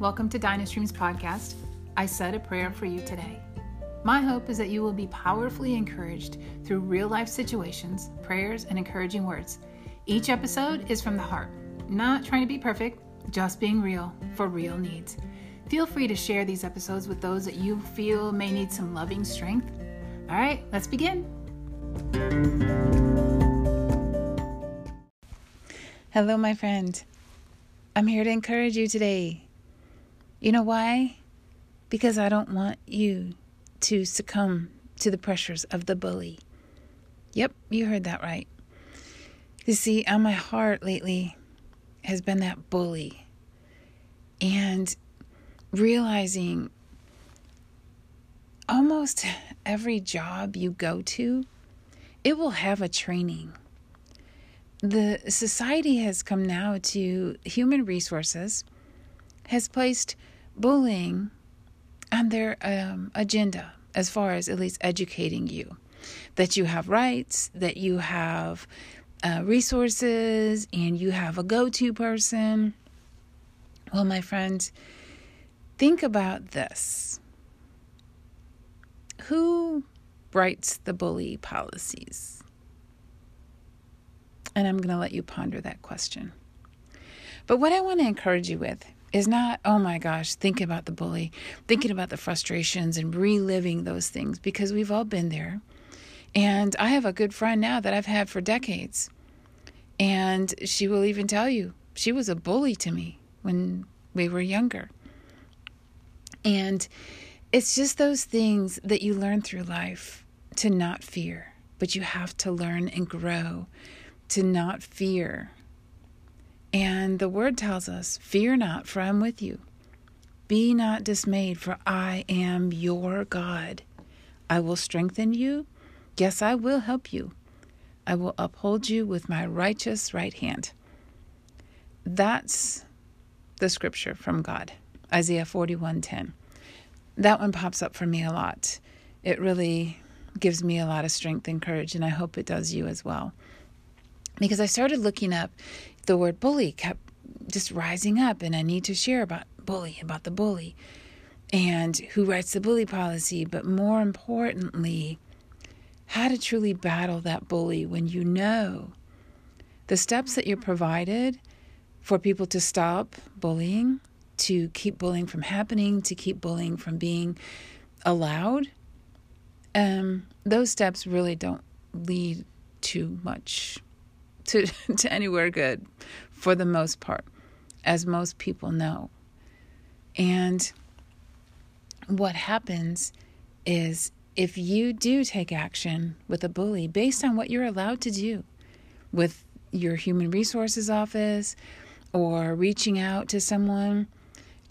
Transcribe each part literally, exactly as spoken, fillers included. Welcome to Dynastream's podcast, I Said a Prayer for You Today. My hope is that you will be powerfully encouraged through real-life situations, prayers, and encouraging words. Each episode is from the heart, not trying to be perfect, just being real for real needs. Feel free to share these episodes with those that you feel may need some loving strength. All right, let's begin. Hello, my friend. I'm here to encourage you today. You know why? Because I don't want you to succumb to the pressures of the bully. Yep, you heard that right. You see, on my heart lately has been that bully. And realizing almost every job you go to, it will have a training. The society has come now to human resources has placed bullying on their um, agenda as far as at least educating you, that you have rights, that you have uh, resources, and you have a go-to person. Well, my friends, think about this. Who writes the bully policies? And I'm going to let you ponder that question. But what I want to encourage you with is not, oh my gosh, thinking about the bully, thinking about the frustrations and reliving those things, because we've all been there. And I have a good friend now that I've had for decades. And she will even tell you, she was a bully to me when we were younger. And it's just those things that you learn through life to not fear, but you have to learn and grow to not fear. And the word tells us, fear not, for I'm with you. Be not dismayed, for I am your God. I will strengthen you. Yes, I will help you. I will uphold you with my righteous right hand. That's the scripture from God, Isaiah forty-one ten. That one pops up for me a lot. It really gives me a lot of strength and courage, and I hope it does you as well. Because I started looking up, the word bully kept just rising up, and I need to share about bully, about the bully, and who writes the bully policy, but more importantly, how to truly battle that bully when you know the steps that you're provided for people to stop bullying, to keep bullying from happening, to keep bullying from being allowed. Um, those steps really don't lead to much To, to anywhere good for the most part, as most people know. And what happens is if you do take action with a bully based on what you're allowed to do with your human resources office or reaching out to someone,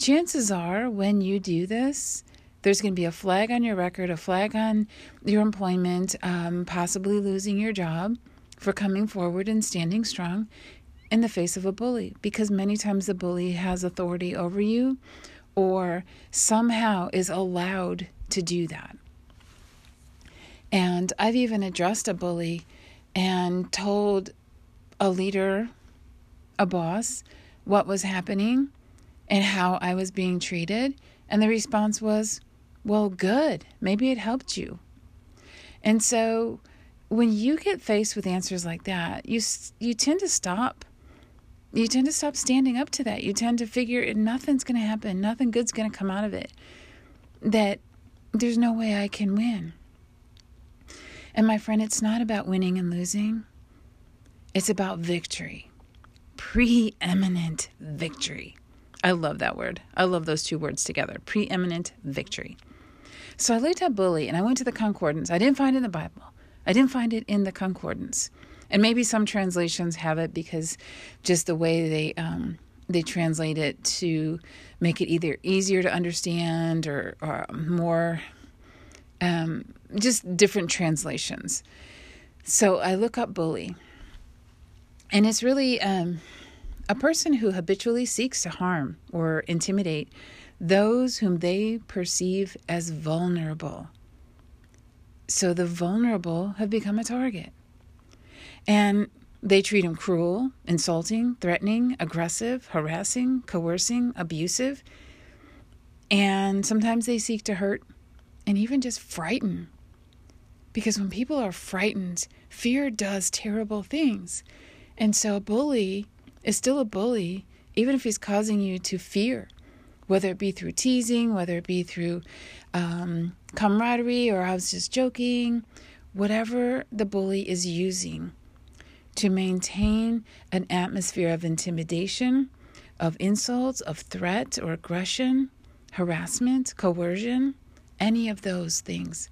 chances are when you do this, there's going to be a flag on your record, a flag on your employment, um, possibly losing your job, for coming forward and standing strong in the face of a bully, because many times the bully has authority over you or somehow is allowed to do that. And I've even addressed a bully and told a leader, a boss, what was happening and how I was being treated. And the response was, well, good. Maybe it helped you. And so when you get faced with answers like that, you you tend to stop. You tend to stop standing up to that. You tend to figure nothing's going to happen. Nothing good's going to come out of it. That there's no way I can win. And my friend, it's not about winning and losing. It's about victory. Preeminent victory. I love that word. I love those two words together. Preeminent victory. So I looked up bully and I went to the concordance. I didn't find it in the Bible. I didn't find it in the concordance. And maybe some translations have it because just the way they um, they translate it to make it either easier to understand or, or more, um, just different translations. So I look up bully. And it's really um, a person who habitually seeks to harm or intimidate those whom they perceive as vulnerable. So the vulnerable have become a target. And they treat him cruel, insulting, threatening, aggressive, harassing, coercing, abusive. And sometimes they seek to hurt and even just frighten. Because when people are frightened, fear does terrible things. And so a bully is still a bully, even if he's causing you to fear, whether it be through teasing, whether it be through um, camaraderie, or I was just joking, whatever the bully is using to maintain an atmosphere of intimidation, of insults, of threat or aggression, harassment, coercion, any of those things.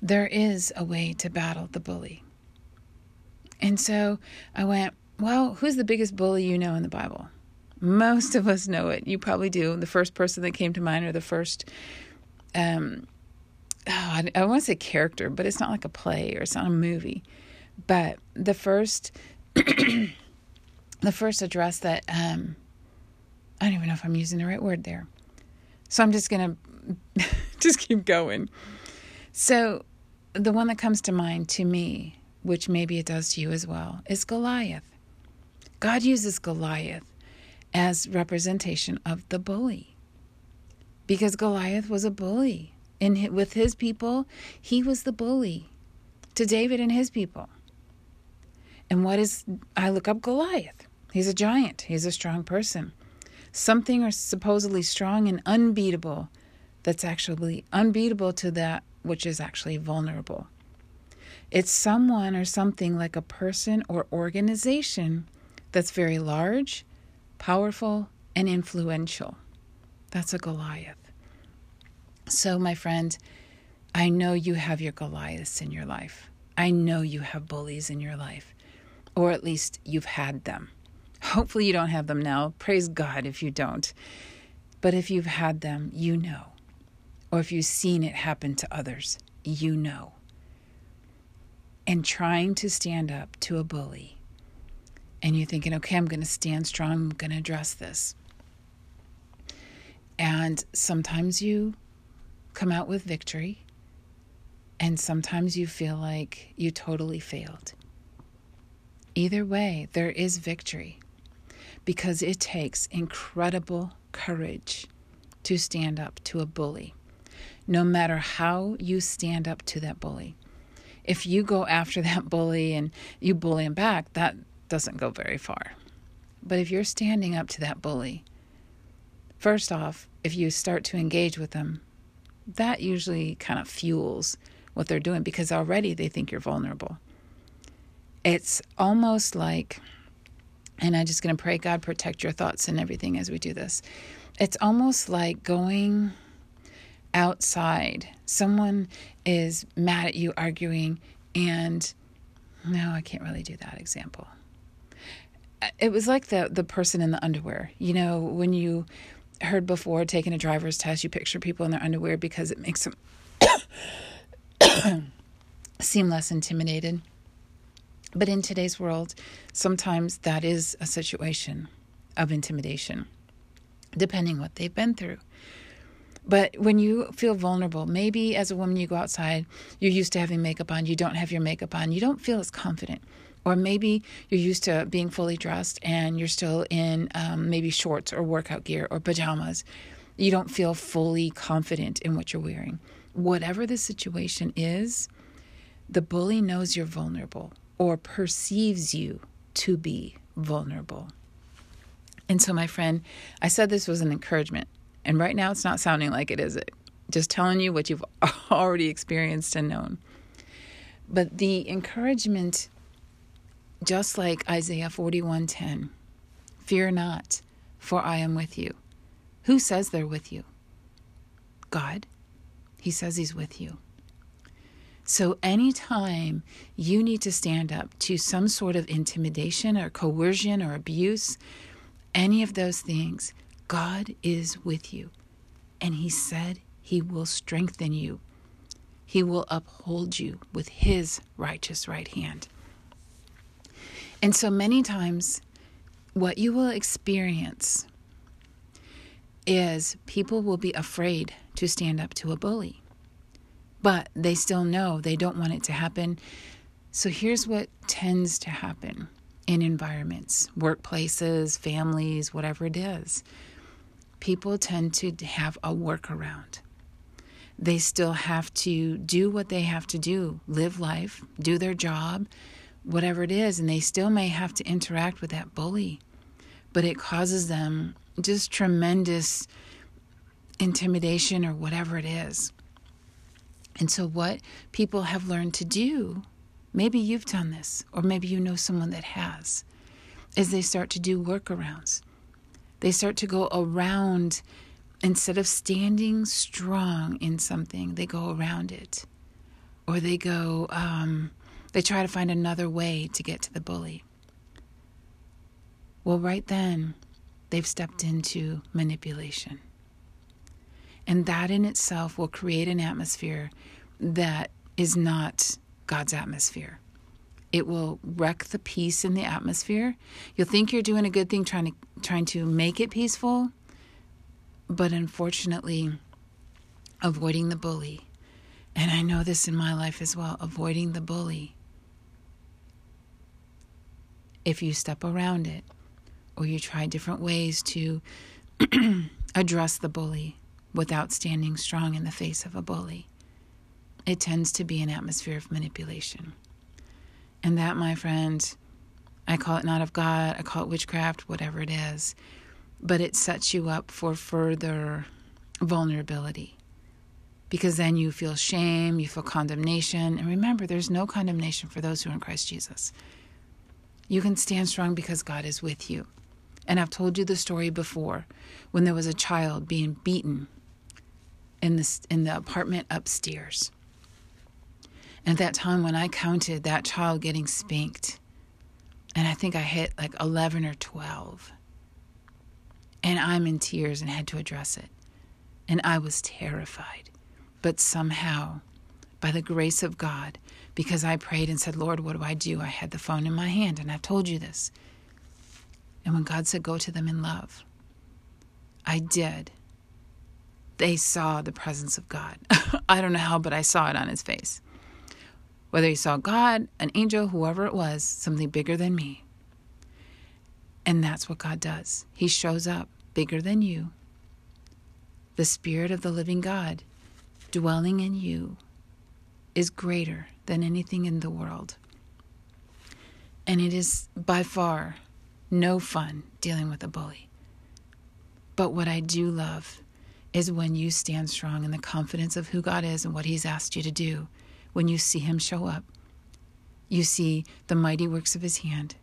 There is a way to battle the bully. And so I went, well, who's the biggest bully you know in the Bible? Most of us know it. You probably do. The first person that came to mind, or the first, um, oh, I, I want to say character, but it's not like a play or it's not a movie. But the first, the first address that, um, I don't even know if I'm using the right word there. So I'm just going to just keep going. So the one that comes to mind to me, which maybe it does to you as well, is Goliath. God uses Goliath as representation of the bully, because Goliath was a bully. And with his people, he was the bully to David and his people. And what is, I look up Goliath. He's a giant. He's a strong person. Something or supposedly strong and unbeatable that's actually unbeatable to that which is actually vulnerable. It's someone or something like a person or organization that's very large, powerful, and influential. That's a Goliath. So, my friend, I know you have your Goliaths in your life. I know you have bullies in your life, or at least you've had them. Hopefully you don't have them now. Praise God if you don't. But if you've had them, you know. Or if you've seen it happen to others, you know. And trying to stand up to a bully. And you're thinking, okay, I'm going to stand strong. I'm going to address this. And sometimes you come out with victory. And sometimes you feel like you totally failed. Either way, there is victory, because it takes incredible courage to stand up to a bully, no matter how you stand up to that bully. If you go after that bully and you bully him back, that doesn't go very far. But if you're standing up to that bully, first off, if you start to engage with them, that usually kind of fuels what they're doing, because already they think you're vulnerable. It's almost like, and I'm just going to pray, God, protect your thoughts and everything as we do this. It's almost like going outside. Someone is mad at you, arguing, and no, I can't really do that example. It was like the, the person in the underwear. You know, when you heard before taking a driver's test, you picture people in their underwear because it makes them seem less intimidated. But in today's world, sometimes that is a situation of intimidation, depending what they've been through. But when you feel vulnerable, maybe as a woman, you go outside, you're used to having makeup on, you don't have your makeup on, you don't feel as confident. Or maybe you're used to being fully dressed and you're still in um, maybe shorts or workout gear or pajamas. You don't feel fully confident in what you're wearing. Whatever the situation is, the bully knows you're vulnerable, or perceives you to be vulnerable. And so, my friend, I said this was an encouragement. And right now it's not sounding like it, is it? Just telling you what you've already experienced and known. But the encouragement, just like Isaiah forty-one ten, fear not, for I am with you. Who says they're with you? God. He says he's with you. So anytime you need to stand up to some sort of intimidation or coercion or abuse, any of those things, God is with you. And he said he will strengthen you. He will uphold you with his righteous right hand. And so many times what you will experience is people will be afraid to stand up to a bully. But they still know they don't want it to happen. So here's what tends to happen in environments, workplaces, families, whatever it is. people tend to have a workaround. They still have to do what they have to do, live life, do their job, whatever it is, and they still may have to interact with that bully. But it causes them just tremendous intimidation or whatever it is. And so what people have learned to do, maybe you've done this, or maybe you know someone that has, is they start to do workarounds. They start to go around. Instead of standing strong in something, they go around it. Or they go, um, they try to find another way to get to the bully. Well, right then, they've stepped into manipulation. And that in itself will create an atmosphere that is not God's atmosphere. It will wreck the peace in the atmosphere. You'll think you're doing a good thing trying to trying to make it peaceful, but unfortunately, avoiding the bully, and I know this in my life as well, avoiding the bully, if you step around it, or you try different ways to address the bully without standing strong in the face of a bully, it tends to be an atmosphere of manipulation. And that, my friend, I call it not of God, I call it witchcraft, whatever it is, but it sets you up for further vulnerability, because then you feel shame, you feel condemnation. And remember, there's no condemnation for those who are in Christ Jesus. You can stand strong because God is with you. And I've told you the story before, when there was a child being beaten in the, in the apartment upstairs. And at that time when I counted that child getting spanked, and I think I hit like eleven or twelve, and I'm in tears and had to address it. And I was terrified. But somehow, by the grace of God, because I prayed and said, Lord, what do I do? I had the phone in my hand, and I've told you this. And when God said, go to them in love, I did. They saw the presence of God. I don't know how, but I saw it on his face. Whether he saw God, an angel, whoever it was, something bigger than me. And that's what God does. He shows up bigger than you. The Spirit of the living God dwelling in you is greater than anything in the world. And it is by far no fun dealing with a bully. But what I do love is when you stand strong in the confidence of who God is and what he's asked you to do. When you see him show up, you see the mighty works of his hand.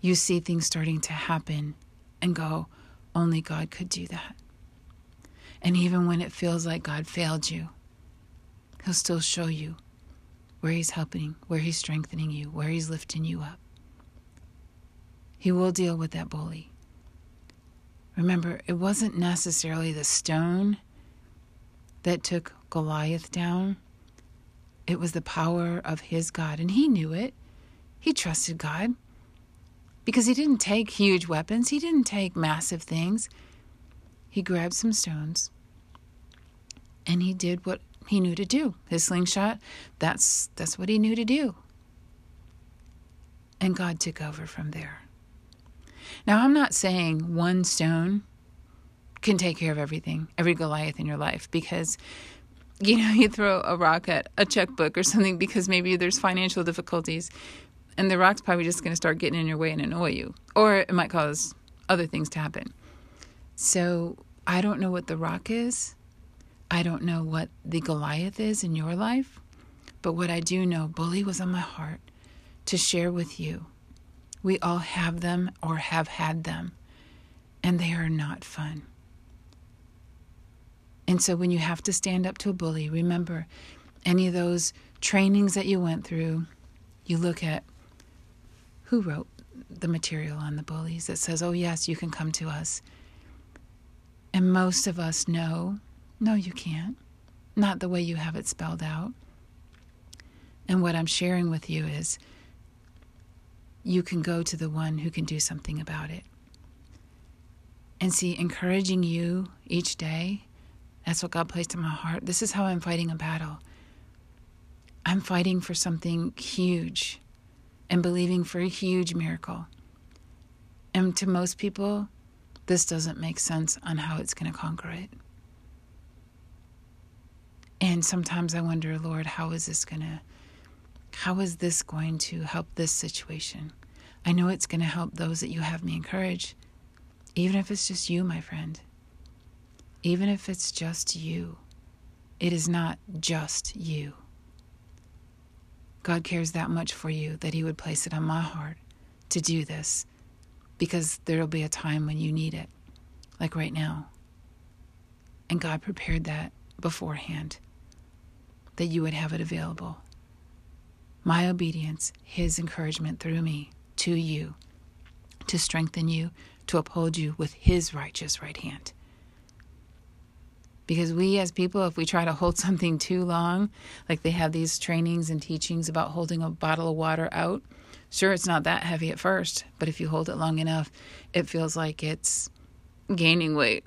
You see things starting to happen and go, only God could do that. And even when it feels like God failed you, he'll still show you where he's helping, where he's strengthening you, where he's lifting you up. He will deal with that bully. Remember, it wasn't necessarily the stone that took Goliath down. It was the power of his God, and he knew it. He trusted God. Because he didn't take huge weapons. He didn't take massive things. He grabbed some stones. And he did what he knew to do. His slingshot, that's that's what he knew to do. And God took over from there. Now, I'm not saying one stone can take care of everything, every Goliath in your life. Because, you know, you throw a rock at a checkbook or something because maybe there's financial difficulties. And the rock's probably just going to start getting in your way and annoy you. Or it might cause other things to happen. So I don't know what the rock is. I don't know what the Goliath is in your life. But what I do know, bully was on my heart to share with you. We all have them or have had them. And they are not fun. And so when you have to stand up to a bully, remember any of those trainings that you went through, you look at, who wrote the material on the bullies that says, oh, yes, you can come to us? And most of us know, no, you can't. Not the way you have it spelled out. And what I'm sharing with you is you can go to the one who can do something about it. And see, encouraging you each day, that's what God placed in my heart. This is how I'm fighting a battle. I'm fighting for something huge. And believing for a huge miracle. And to most people, this doesn't make sense on how it's going to conquer it. And sometimes I wonder, Lord, how is this going to, how is this going to help this situation? I know it's going to help those that you have me encourage, even if it's just you, my friend. Even if it's just you, it is not just you. God cares that much for you that he would place it on my heart to do this, because there will be a time when you need it, like right now. And God prepared that beforehand, that you would have it available. My obedience, his encouragement through me to you, to strengthen you, to uphold you with his righteous right hand. Because we as people, if we try to hold something too long, like they have these trainings and teachings about holding a bottle of water out. Sure, it's not that heavy at first, but if you hold it long enough, it feels like it's gaining weight.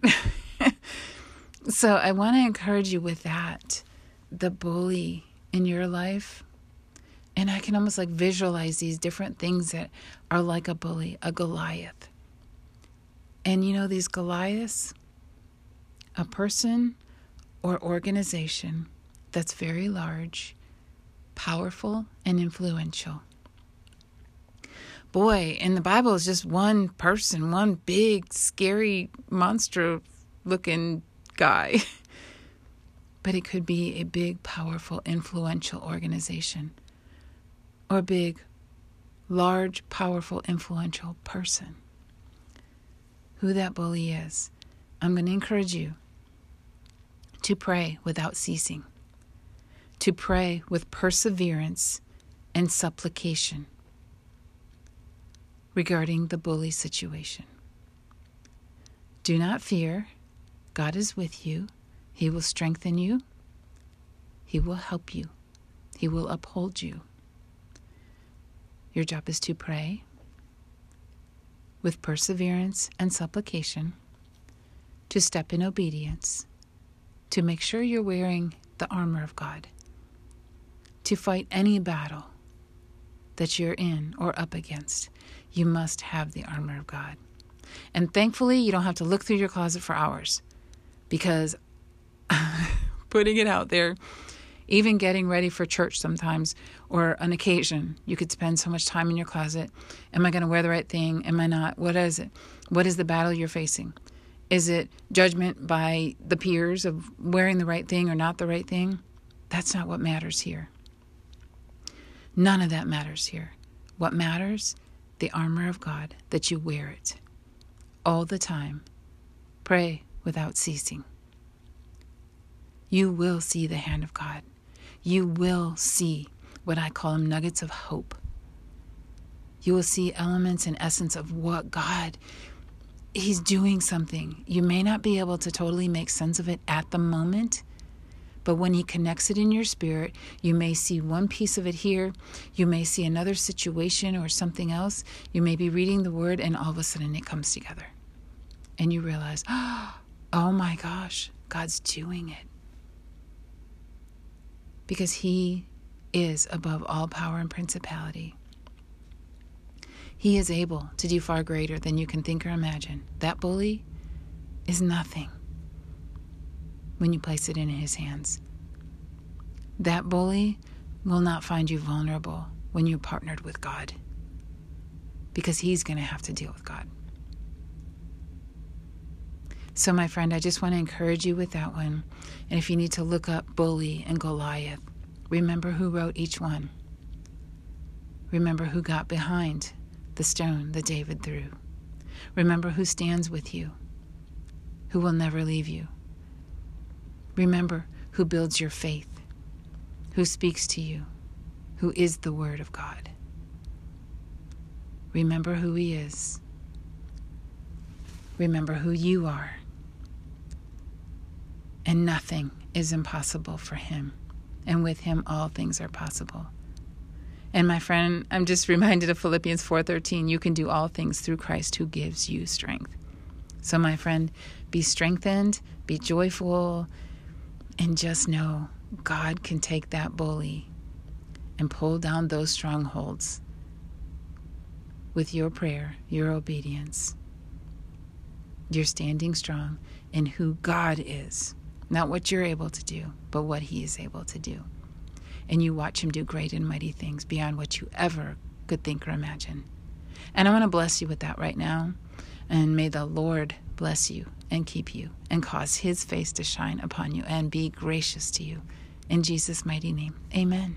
So I want to encourage you with that, the bully in your life. And I can almost like visualize these different things that are like a bully, a Goliath. And you know, these Goliaths, a person or organization that's very large, powerful, and influential. Boy, in the Bible is just one person, one big, scary, monster-looking guy. But it could be a big, powerful, influential organization, or a big, large, powerful, influential person. Who that bully is, I'm going to encourage you to pray without ceasing, to pray with perseverance and supplication regarding the bully situation. Do not fear. God is with you. He will strengthen you. He will help you. He will uphold you. Your job is to pray with perseverance and supplication, to step in obedience, to make sure you're wearing the armor of God, to fight any battle that you're in or up against. You must have the armor of God. And thankfully, you don't have to look through your closet for hours, because putting it out there, even getting ready for church sometimes or an occasion, you could spend so much time in your closet. Am I going to wear the right thing? Am I not? What is it? What is the battle you're facing? Is it judgment by the peers of wearing the right thing or not the right thing? That's not what matters here. None of that matters here. What matters? The armor of God, that you wear it all the time. Pray without ceasing. You will see the hand of God. You will see what I call them nuggets of hope. You will see elements and essence of what God He's doing something. You may not be able to totally make sense of it at the moment, but when he connects it in your spirit, you may see one piece of it here. You may see another situation or something else. You may be reading the word and all of a sudden it comes together. And you realize, oh my gosh, God's doing it. Because he is above all power and principality. He is able to do far greater than you can think or imagine. That bully is nothing when you place it in his hands. That bully will not find you vulnerable when you're partnered with God, because he's going to have to deal with God. So, my friend, I just want to encourage you with that one. And if you need to look up bully and Goliath, remember who wrote each one. Remember who got behind the stone that David threw. Remember who stands with you, who will never leave you. Remember who builds your faith, who speaks to you, who is the Word of God. Remember who He is. Remember who you are. And nothing is impossible for Him. And with Him, all things are possible. And my friend, I'm just reminded of Philippians four thirteen. You can do all things through Christ who gives you strength. So my friend, be strengthened, be joyful, and just know God can take that bully and pull down those strongholds with your prayer, your obedience. You're standing strong in who God is. Not what you're able to do, but what he is able to do. And you watch him do great and mighty things beyond what you ever could think or imagine. And I want to bless you with that right now. And may the Lord bless you and keep you and cause his face to shine upon you and be gracious to you. In Jesus' mighty name, amen.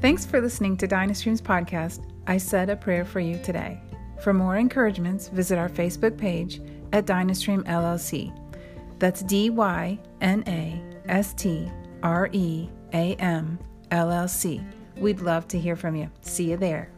Thanks for listening to Dynastream's podcast, I Said a Prayer for You Today. For more encouragements, visit our Facebook page at Dynastream L L C. That's D Y N A S T R E A M L L C. We'd love to hear from you. See you there.